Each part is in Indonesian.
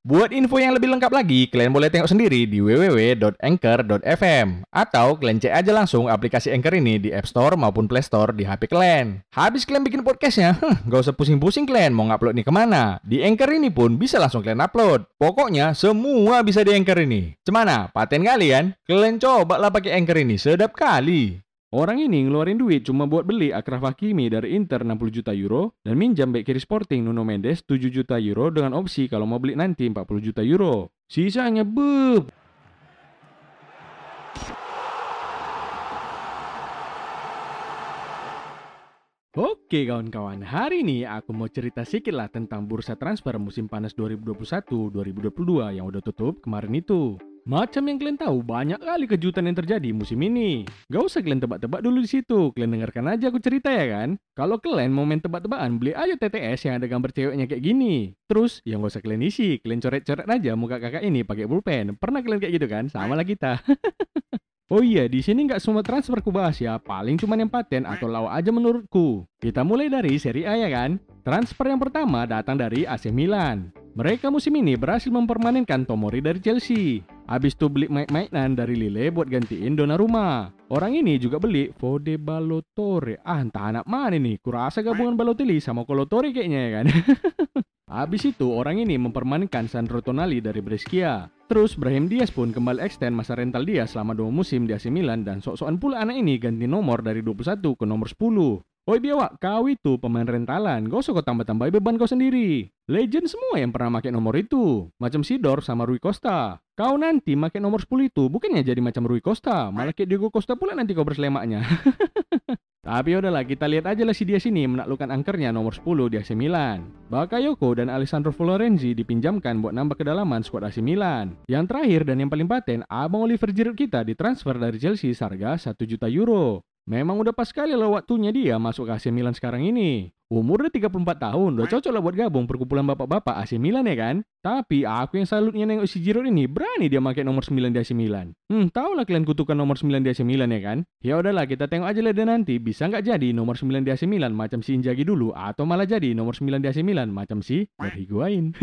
Buat info yang lebih lengkap lagi, kalian boleh tengok sendiri di www.anchor.fm atau kalian cek aja langsung aplikasi Anchor ini di App Store maupun Play Store di HP kalian. Habis kalian bikin podcastnya, gak usah pusing-pusing kalian mau ngupload ini kemana. Di Anchor ini pun bisa langsung kalian upload. Pokoknya semua bisa di Anchor ini. Cemana? Paten kalian? Kalian cobalah pakai Anchor ini, sedap kali. Orang ini ngeluarin duit cuma buat beli Akraf Hakimi dari Inter 60 juta euro dan minjam bek kiri Sporting Nuno Mendes 7 juta euro dengan opsi kalau mau beli nanti 40 juta euro. Sisanya Oke kawan-kawan, hari ini aku mau cerita sedikit lah tentang bursa transfer musim panas 2021-2022 yang udah tutup kemarin itu. Macam yang kalian tahu, banyak kali kejutan yang terjadi musim ini. Gak usah kalian tebak-tebak dulu di situ, kalian dengarkan aja aku cerita ya kan. Kalau kalian mau main tebak-tebakan, beli aja TTS yang ada gambar ceweknya kayak gini. Terus, yang gak usah kalian isi, kalian coret-coret aja muka kakak ini pakai pulpen. Pernah kalian kayak gitu kan? Sama lah kita. Oh iya, di sini nggak semua transfer ku bahas ya, paling cuma yang paten atau lawa aja menurutku. Kita mulai dari Serie A ya kan? Transfer yang pertama datang dari AC Milan. Mereka musim ini berhasil mempermanenkan Tomori dari Chelsea. Habis itu beli Maignan dari Lille buat gantiin Donnarumma. Orang ini juga beli Fodé Ballo-Touré. Entah anak mana nih, kurasa gabungan Balotelli sama Colotori kayaknya ya kan? Habis itu orang ini mempermanenkan Sandro Tonali dari Brescia. Terus Brahim Diaz pun kembali extend masa rental dia selama 2 musim di AC Milan dan sok-sokan pula anak ini ganti nomor dari 21 ke nomor 10. Oi biawak, kau itu pemain rentalan, gak usah kau tambah-tambahin beban kau sendiri. Legend semua yang pernah pakai nomor itu, macam Sidor sama Rui Costa. Kau nanti pakai nomor 10 itu bukannya jadi macam Rui Costa, malah kayak Diego Costa pula nanti kau berselemaknya. Tapi udahlah, kita lihat aja lah si dia sini menaklukkan angkernya nomor 10 di AC Milan. Bakayoko dan Alessandro Florenzi dipinjamkan buat nambah kedalaman skuad AC Milan. Yang terakhir dan yang paling paten, abang Oliver Giroud kita ditransfer dari Chelsea seharga 1 juta euro. Memang udah pas sekali lah waktunya dia masuk ke AC Milan sekarang ini. Umurnya 34 tahun, udah cocok lah buat gabung perkumpulan bapak-bapak AC Milan ya kan? Tapi aku yang salutnya nengok si Giroud ini, berani dia pakai nomor 9 di AC Milan. Tau lah kalian kutukan nomor 9 di AC Milan ya kan? Ya udahlah, kita tengok aja lah dia nanti bisa nggak jadi nomor 9 di AC Milan macam si Inzaghi dulu, atau malah jadi nomor 9 di AC Milan macam si Higuain.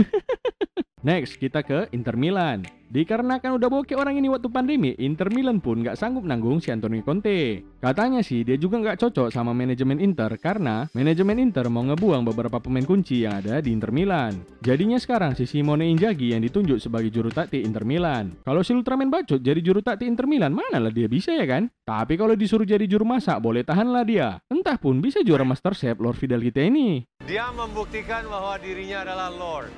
Next, kita ke Inter Milan. Dikarenakan udah bokeh orang ini waktu pandemi, Inter Milan pun gak sanggup nanggung si Antonio Conte. Katanya sih dia juga gak cocok sama manajemen Inter karena manajemen Inter mau ngebuang beberapa pemain kunci yang ada di Inter Milan. Jadinya sekarang si Simone Inzaghi yang ditunjuk sebagai juru taktik Inter Milan. Kalau si Ultraman bacot jadi juru taktik Inter Milan, manalah dia bisa ya kan? Tapi kalau disuruh jadi juru masak, boleh tahanlah dia. Entah pun bisa juara MasterChef Lord Fidel kita ini. Dia membuktikan bahwa dirinya adalah Lord.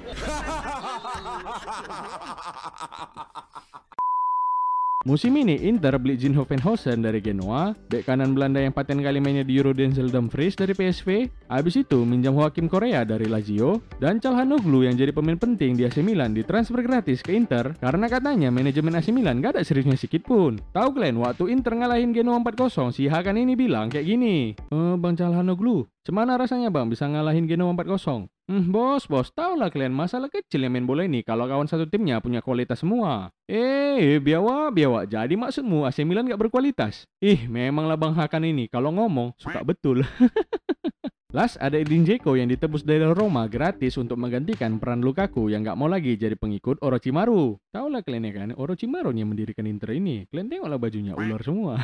Musim ini Inter beli Jinho van dari Genoa, bek kanan Belanda yang paten kali mainnya di Euro Denzel Dumfries dari PSV. Habis itu minjam Joaquín Correa dari Lazio dan Çalhanoğlu yang jadi pemain penting di AC Milan ditransfer gratis ke Inter karena katanya manajemen AC Milan gak ada seriusnya sedikit pun. Tahu kalian waktu Inter ngalahin Genoa 4-0 si Hakan ini bilang kayak gini, "Bang Çalhanoğlu, cemana rasanya Bang bisa ngalahin Genoa 4-0?" Bos, tau lah kalian masalah kecil yang main bola ini kalau kawan satu timnya punya kualitas semua. Biawak, jadi maksudmu AC Milan gak berkualitas? Memanglah Bang Hakan ini kalau ngomong suka betul. Last, ada Edin Dzeko yang ditebus dari Roma gratis untuk menggantikan peran Lukaku yang gak mau lagi jadi pengikut Orochimaru. Tau lah kalian ya kan, Orochimaru yang mendirikan Inter ini. Kalian tengoklah bajunya, ular semua.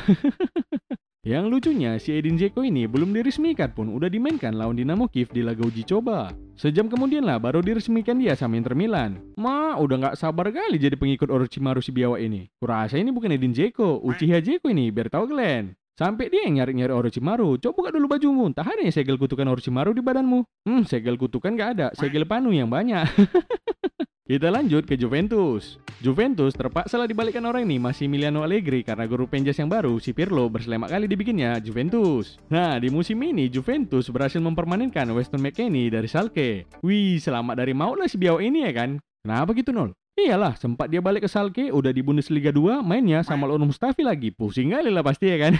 Yang lucunya, si Edin Dzeko ini belum diresmikan pun udah dimainkan lawan Dinamo Kiev di laga uji coba. Sejam kemudian lah baru diresmikan dia sama Inter Milan. Udah nggak sabar kali jadi pengikut Orochimaru si biawak ini. Kurasa ini bukan Edin Dzeko, Uchiha Dzeko ini, biar tahu kalian. Sampai dia yang nyari-nyari Orochimaru, coba buka dulu bajumu, entah ada segel kutukan Orochimaru di badanmu. Segel kutukan nggak ada, segel panu yang banyak. Kita lanjut ke Juventus. Juventus terpaksa lah dibalikkan orang ini Massimiliano Allegri karena guru Penjas yang baru, si Pirlo, berselemak kali dibikinnya Juventus. Nah, di musim ini Juventus berhasil mempermanenkan Weston McKennie dari Schalke. Wih, selamat dari maut lah si biawak ini ya kan? Kenapa gitu Nol? Iyalah, sempat dia balik ke Schalke, udah di Bundesliga 2, mainnya sama Lionel Mustafi lagi. Pusing kali lah pasti ya kan.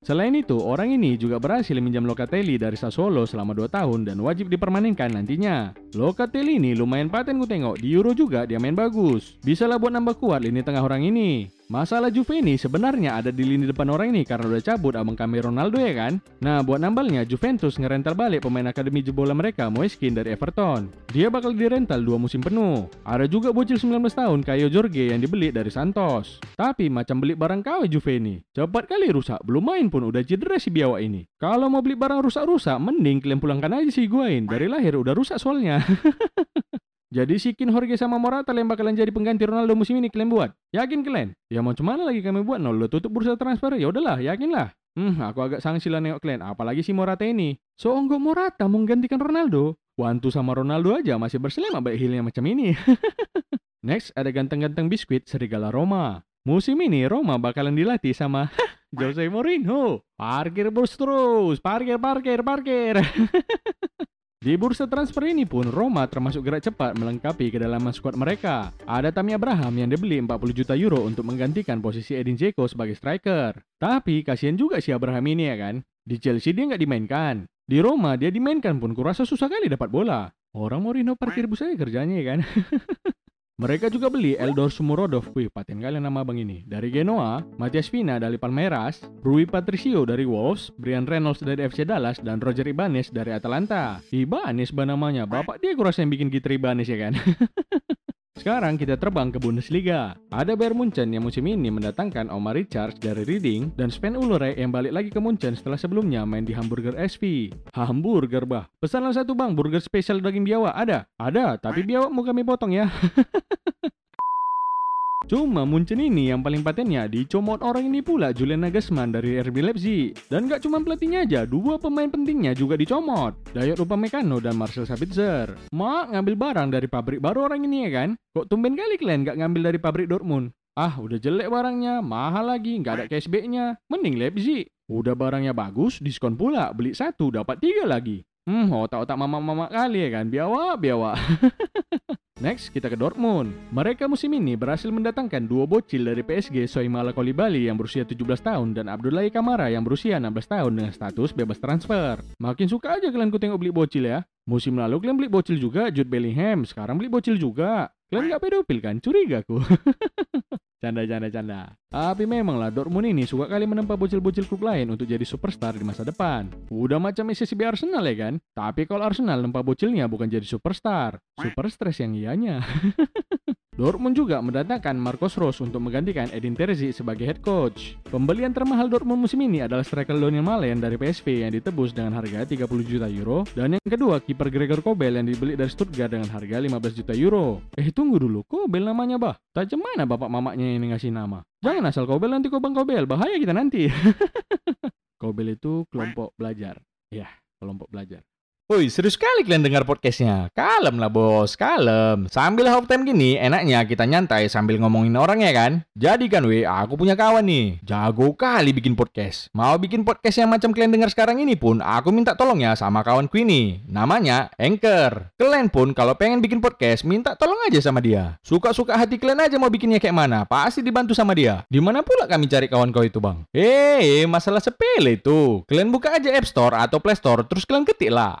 Selain itu, orang ini juga berhasil minjam Locatelli dari Sassuolo selama 2 tahun dan wajib dipermanenkan nantinya. Locatelli ini lumayan paten ku tengok, di Euro juga dia main bagus. Bisalah buat nambah kuat lini tengah orang ini. Masalah Juve ini sebenarnya ada di lini depan orang ini karena udah cabut abang kami Ronaldo ya kan? Nah, buat nambalnya Juventus ngerental balik pemain akademi jebola mereka Moise Kean dari Everton. Dia bakal dirental 2 musim penuh. Ada juga bocil 19 tahun Caio Jorge yang dibeli dari Santos. Tapi macam beli barang KW Juve ini. Cepat kali rusak, belum main pun udah cedera si biawak ini. Kalau mau beli barang rusak-rusak, mending kalian pulangkan aja si Higuain. Dari lahir udah rusak soalnya. Jadi si Kean, Jorge sama Morata yang bakalan jadi pengganti Ronaldo musim ini kalian buat? Yakin kalian? Ya mau cuman lagi kami buat, nol tutup bursa transfer, ya udahlah, yakinlah. Aku agak sangsi lah nengok kalian, apalagi si Morata ini. So onggok Morata menggantikan Ronaldo. Wantu sama Ronaldo aja masih berselama baik heelnya macam ini. Next ada ganteng-ganteng biskuit serigala Roma. Musim ini Roma bakalan dilatih sama Jose Mourinho. Parkir bus terus, parkir. Di bursa transfer ini pun Roma termasuk gerak cepat melengkapi kedalaman skuad mereka. Ada Tammy Abraham yang dibeli 40 juta euro untuk menggantikan posisi Edin Dzeko sebagai striker. Tapi kasihan juga si Abraham ini ya kan. Di Chelsea dia nggak dimainkan. Di Roma dia dimainkan pun kurasa susah kali dapat bola. Orang Mourinho parkir bus aja kerjanya ya kan. Mereka juga beli Eldor Sumurodov, paten kalian nama abang ini, dari Genoa, Matias Pina dari Palmeiras, Rui Patricio dari Wolves, Brian Reynolds dari FC Dallas, dan Roger Ibanez dari Atalanta. Ibanez namanya, bapak dia kurasa yang bikin kita Ibanez ya kan? Sekarang kita terbang ke Bundesliga. Ada Bayern Munchen yang musim ini mendatangkan Omar Richards dari Reading dan Sven Ulreich yang balik lagi ke Munchen setelah sebelumnya main di Hamburger SV. Hamburger bah. Pesanlah satu bang, burger spesial daging biawak ada? Ada, tapi biawak mau kami potong ya. Cuma Munchen ini yang paling patennya dicomot orang ini pula Julian Nagelsmann dari RB Leipzig. Dan gak cuma pelatihnya aja, 2 pemain pentingnya juga dicomot. Dayot Upamecano dan Marcel Sabitzer. Mak ngambil barang dari pabrik baru orang ini ya kan? Kok tumben kali kalian gak ngambil dari pabrik Dortmund? Ah udah jelek barangnya, mahal lagi, gak ada cashbacknya. Mending Leipzig. Udah barangnya bagus, diskon pula, beli 1 dapat 3 lagi. Otak-otak mama-mama kali ya kan? Biawak. Next, kita ke Dortmund. Mereka musim ini berhasil mendatangkan 2 bocil dari PSG, Soimala Kolibali yang berusia 17 tahun dan Abdoulaye Kamara yang berusia 16 tahun dengan status bebas transfer. Makin suka aja kalian ku tengok beli bocil ya. Musim lalu kalian beli bocil juga, Jude Bellingham, sekarang beli bocil juga. Kalian gak pedofil kan? Curiga aku. Canda. Tapi memanglah Dortmund ini suka kali menempa bocil-bocil klub lain untuk jadi superstar di masa depan. Udah macam SSB Arsenal ya kan? Tapi kalau Arsenal nempa bocilnya bukan jadi superstar. Super stres yang ianya. Dortmund juga mendatangkan Marcos Rose untuk menggantikan Edin Terzic sebagai head coach. Pembelian termahal Dortmund musim ini adalah striker Lionel Messi dari PSV yang ditebus dengan harga 30 juta euro. Dan yang kedua, kiper Gregor Kobel yang dibeli dari Stuttgart dengan harga 15 juta euro. Tunggu dulu, Kobel namanya bah? Tajam mana bapak mamaknya yang ngasih nama? Jangan asal Kobel nanti Kobang Kobel, bahaya kita nanti. Kobel itu kelompok belajar. Ya, kelompok belajar. Woi, serius sekali kalian dengar podcastnya. Kalem lah bos, kalem. Sambil half time gini, enaknya kita nyantai sambil ngomongin orang ya kan. Jadi kan we, aku punya kawan nih, jago kali bikin podcast. Mau bikin podcast yang macam kalian dengar sekarang ini pun, aku minta tolong ya sama kawanku ini. Namanya Anchor. Kalian pun kalau pengen bikin podcast, minta tolong aja sama dia. Suka-suka hati kalian aja mau bikinnya kayak mana, pasti dibantu sama dia. Dimana pula kami cari kawan kau itu bang? Masalah sepele itu. Kalian buka aja App Store atau Play Store, terus kalian ketik lah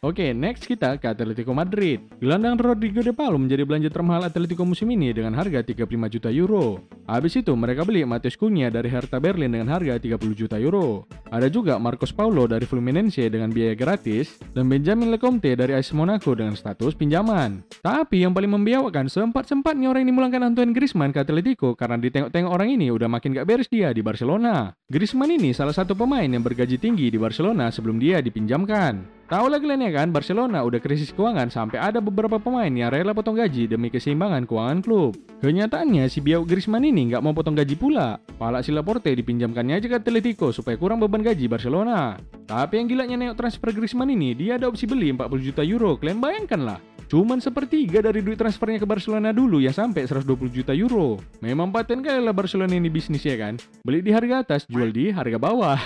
Oke, next kita ke Atletico Madrid. Gelandang Rodrigo de Paul menjadi belanja termahal Atletico musim ini dengan harga 35 juta euro. Habis itu mereka beli Matheus Cunha dari Hertha Berlin dengan harga 30 juta euro. Ada juga Marcos Paulo dari Fluminense dengan biaya gratis dan Benjamin Lecomte dari AS Monaco dengan status pinjaman. Tapi yang paling membiawakan, sempat-sempatnya orang ini mulangkan Antoine Griezmann ke Atletico karena ditengok-tengok orang ini udah makin gak beres dia di Barcelona. Griezmann ini salah satu pemain yang bergaji tinggi di Barcelona sebelum dia dipinjamkan. Kalau lagi lainnya kan, Barcelona udah krisis keuangan sampai ada beberapa pemain yang rela potong gaji demi keseimbangan keuangan klub. Kenyataannya si Biao Griezmann ini nggak mau potong gaji pula. Pala si Laporte dipinjamkannya aja ke Atletico supaya kurang beban gaji Barcelona. Tapi yang gilanya neo transfer Griezmann ini, dia ada opsi beli 40 juta euro, kalian bayangkan lah. Cuman sepertiga dari duit transfernya ke Barcelona dulu ya sampai 120 juta euro. Memang paten kali lah Barcelona ini bisnis ya kan. Beli di harga atas, jual di harga bawah.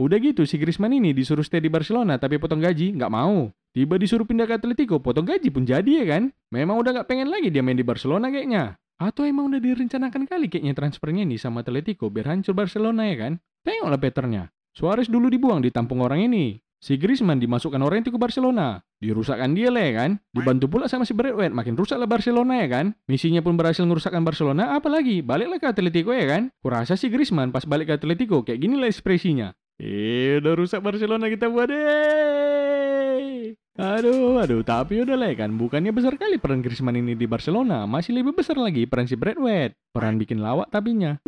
Udah gitu si Griezmann ini disuruh stay di Barcelona tapi potong gaji, nggak mau. Tiba disuruh pindah ke Atletico, potong gaji pun jadi ya kan. Memang udah nggak pengen lagi dia main di Barcelona kayaknya. Atau emang udah direncanakan kali kayaknya transfernya ini sama Atletico biar hancur Barcelona ya kan. Tengoklah patternnya. Suarez dulu dibuang ditampung orang ini. Si Griezmann dimasukkan orang itu ke Barcelona. Dirusakkan dia lah ya kan. Dibantu pula sama si Braithwaite, makin rusaklah Barcelona ya kan. Misinya pun berhasil ngerusakkan Barcelona, apalagi baliklah ke Atletico ya kan. Kurasa si Griezmann pas balik ke Atletico kayak ginilah ekspresinya. Udah rusak Barcelona kita buat deh. Aduh, tapi udah lah ya kan. Bukannya besar kali peran Griezmann ini di Barcelona, masih lebih besar lagi peran si Braithwaite. Peran bikin lawak tapinya.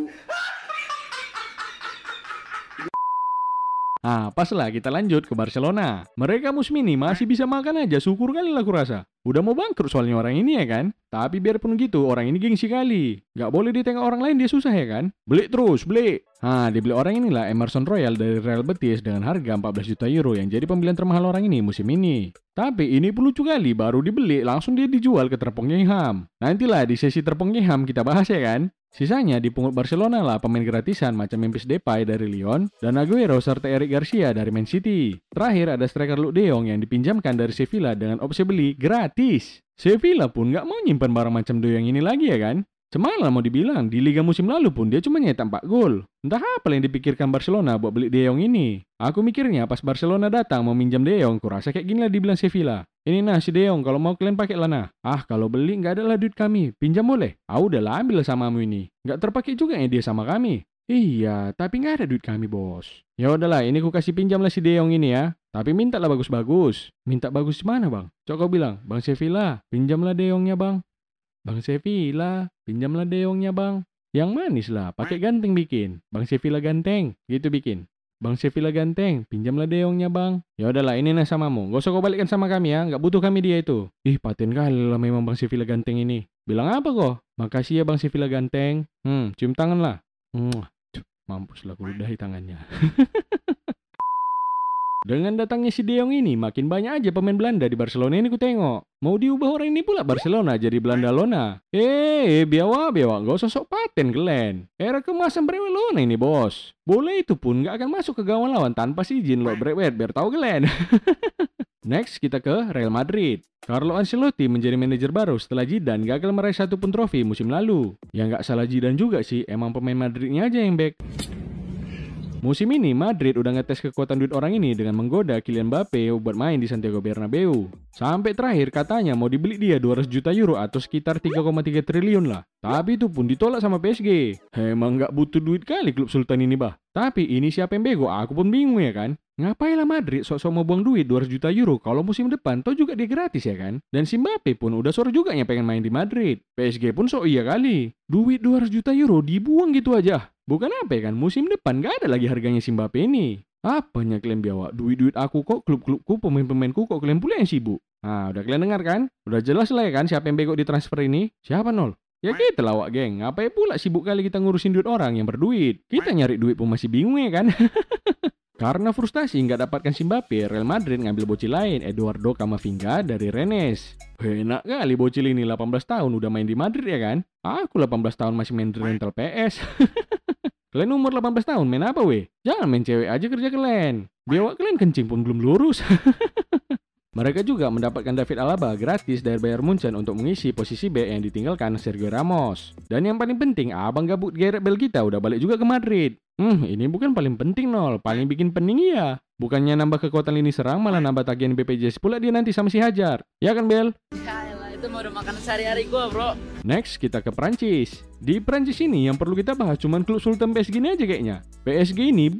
Nah, pas lah kita lanjut ke Barcelona. Mereka musim ini masih bisa makan aja, syukur kali lah kurasa. Udah mau bangkrut soalnya orang ini ya kan. Tapi biarpun gitu, orang ini gengsi kali. Gak boleh ditengok orang lain dia susah ya kan. Beli terus, beli. Nah, dibeli orang inilah Emerson Royal dari Real Betis dengan harga 14 juta euro yang jadi pembelian termahal orang ini musim ini. Tapi ini lucu kali, baru dibeli langsung dia dijual ke Tottenham. Nantilah di sesi Tottenham kita bahas ya kan. Sisanya dipungut Barcelona lah pemain gratisan macam Memphis Depay dari Lyon dan Agüero serta Eric Garcia dari Man City. Terakhir ada striker Luk De Jong yang dipinjamkan dari Sevilla dengan opsi beli gratis. Sevilla pun nggak mau nyimpan barang macam De Jong ini lagi ya kan? Semalam mau dibilang di liga musim lalu pun dia cuma nyetak 4 gol. Entah apa yang dipikirkan Barcelona buat beli De Jong ini. Aku mikirnya pas Barcelona datang meminjam De Jong, kurasa kayak ginilah dibilang Sevilla. Ini nah si De Jong, kalau mau kalian pakai lana. Kalau beli nggak ada lah duit kami, pinjam boleh. Udahlah ambil samamu ini. Nggak terpakai juga ya dia sama kami. Iya, tapi nggak ada duit kami bos. Ya udahlah, ini ku kasih pinjam lah si De Jong ini ya. Tapi minta lah bagus-bagus. Minta bagus mana bang? Cok, kau bilang, bang Sevilla, pinjamlah De Jongnya bang. Bang Sevilla, pinjamlah De Jongnya bang. Yang manis lah, pakai ganteng bikin. Bang Sevilla ganteng, gitu bikin. Bang Sevilla ganteng, pinjamlah De Jongnya bang. Ya udahlah, ini nah samamu. Gak usah kau balikkan sama kami ya, nggak butuh kami dia itu. Paten kali lah memang Bang Sevilla ganteng ini. Bilang apa kok? Makasih ya Bang Sevilla ganteng. Cium tangan lah. Mampus lah kudahi tangannya. Dengan datangnya si De Jong ini, makin banyak aja pemain Belanda di Barcelona ini ku tengok. Mau diubah orang ini pula Barcelona jadi Belanda lona. Biawa, gak usah sok paten kalian. Era kemasan Brevelona ini bos. Bola itu pun gak akan masuk ke gawang lawan tanpa si izin lo Brevet, biar tahu kalian. Next, kita ke Real Madrid. Carlo Ancelotti menjadi manajer baru setelah Zidane gagal meraih satu pun trofi musim lalu. Ya gak salah Zidane juga sih, emang pemain Madridnya aja yang back. Musim ini, Madrid udah ngetes kekuatan duit orang ini dengan menggoda Kylian Mbappe buat main di Santiago Bernabeu. Sampai terakhir katanya mau dibeli dia 200 juta euro atau sekitar 3,3 triliun lah. Tapi itu pun ditolak sama PSG. Emang nggak butuh duit kali klub Sultan ini bah. Tapi ini siapa yang bego? Aku pun bingung ya kan. Ngapain lah Madrid sok-sok mau buang duit 200 juta euro kalau musim depan toh juga dia gratis ya kan. Dan si Mbappe pun udah sore juga yang pengen main di Madrid. PSG pun sok iya kali. Duit 200 juta euro dibuang gitu aja. Bukan apa ya kan, musim depan gak ada lagi harganya si Mbappe ini. Apanya kalian biawak, duit-duit aku kok, klub-klubku, pemain-pemainku kok kalian pula yang sibuk. Udah kalian dengar kan? Udah jelas lah ya kan siapa yang bego di transfer ini? Siapa nol? Ya kita lawak geng, apa ya pula sibuk kali kita ngurusin duit orang yang berduit. Kita nyari duit pun masih bingung ya kan? Karena frustasi nggak dapatkan si Mbappe, Real Madrid ngambil bocil lain, Eduardo Camavinga dari Rennes. Enak kali bocil ini, 18 tahun udah main di Madrid ya kan? Aku 18 tahun masih main rental PS. Kalian umur 18 tahun main apa weh? Jangan main cewek aja kerja kalian. Biawak kalian kencing pun belum lurus. Mereka juga mendapatkan David Alaba gratis dari Bayern Munchen untuk mengisi posisi back yang ditinggalkan Sergio Ramos. Dan yang paling penting, abang gabut Gareth Bale kita udah balik juga ke Madrid. Ini bukan paling penting nol, paling bikin pening ya. Bukannya nambah kekuatan lini serang, malah nambah tagihan BPJS pula dia nanti sama si Hajar. Ya kan Bel? Kayaklah, itu mau udah makanan sehari-hari gua bro. Next, kita ke Prancis. Di Prancis ini yang perlu kita bahas cuman klub Sultan PSG ini aja kayaknya. PSG ini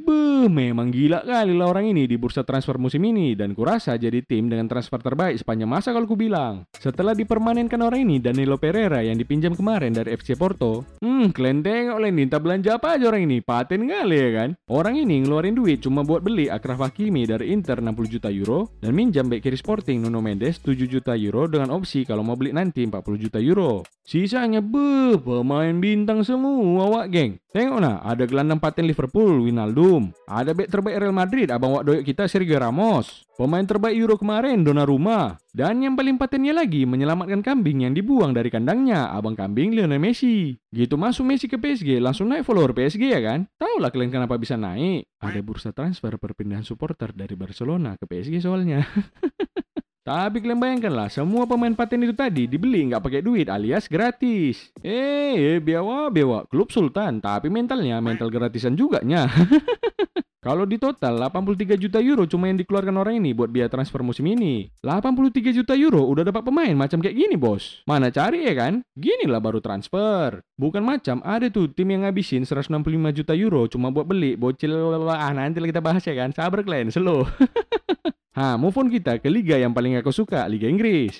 memang gila kali lah orang ini di bursa transfer musim ini, dan kurasa jadi tim dengan transfer terbaik sepanjang masa kalau ku bilang. Setelah dipermanenkan orang ini Danilo Pereira yang dipinjam kemarin dari FC Porto. Kalian tengok lah ini, entah belanja apa aja orang ini, paten kali ya kan. Orang ini ngeluarin duit cuma buat beli Achraf Hakimi dari Inter 60 juta euro dan minjam bek kiri Sporting Nuno Mendes 7 juta euro dengan opsi kalau mau beli nanti 40 juta euro. Sisanya pemain bintang semua wak geng. Tengok nah, ada gelandang paten Liverpool Wijnaldum, ada bek terbaik Real Madrid abang wak doyok kita Sergio Ramos, pemain terbaik Euro kemarin Donnarumma, dan yang paling patennya lagi menyelamatkan kambing yang dibuang dari kandangnya abang kambing Lionel Messi. Gitu masuk Messi ke PSG langsung naik follower PSG ya kan. Taulah kalian kenapa bisa naik. Ada bursa transfer perpindahan supporter dari Barcelona ke PSG soalnya. Tapi kalian bayangkanlah, semua pemain paten itu tadi dibeli nggak pakai duit alias gratis. Biawa, klub sultan, tapi mentalnya mental gratisan juga nya. Kalau di total 83 juta euro cuma yang dikeluarkan orang ini buat biaya transfer musim ini. 83 juta euro udah dapat pemain macam kayak gini bos. Mana cari ya kan? Ginilah baru transfer. Bukan macam ada tuh tim yang ngabisin 165 juta euro cuma buat beli bocil. Nanti kita bahas ya kan. Sabar kalian, slow. Move on kita ke liga yang paling aku suka, Liga Inggris.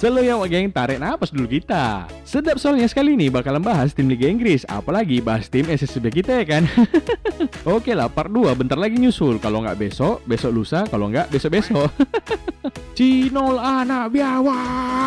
Selalu ya wak geng, tarik napas dulu kita. Sedap soalnya sekali ini bakalan bahas tim Liga Inggris, apalagi bahas tim SSB kita ya kan. Oke lah, part 2 bentar lagi nyusul. Kalau nggak besok, besok lusa, kalau nggak besok-besok. Cinol anak biawa.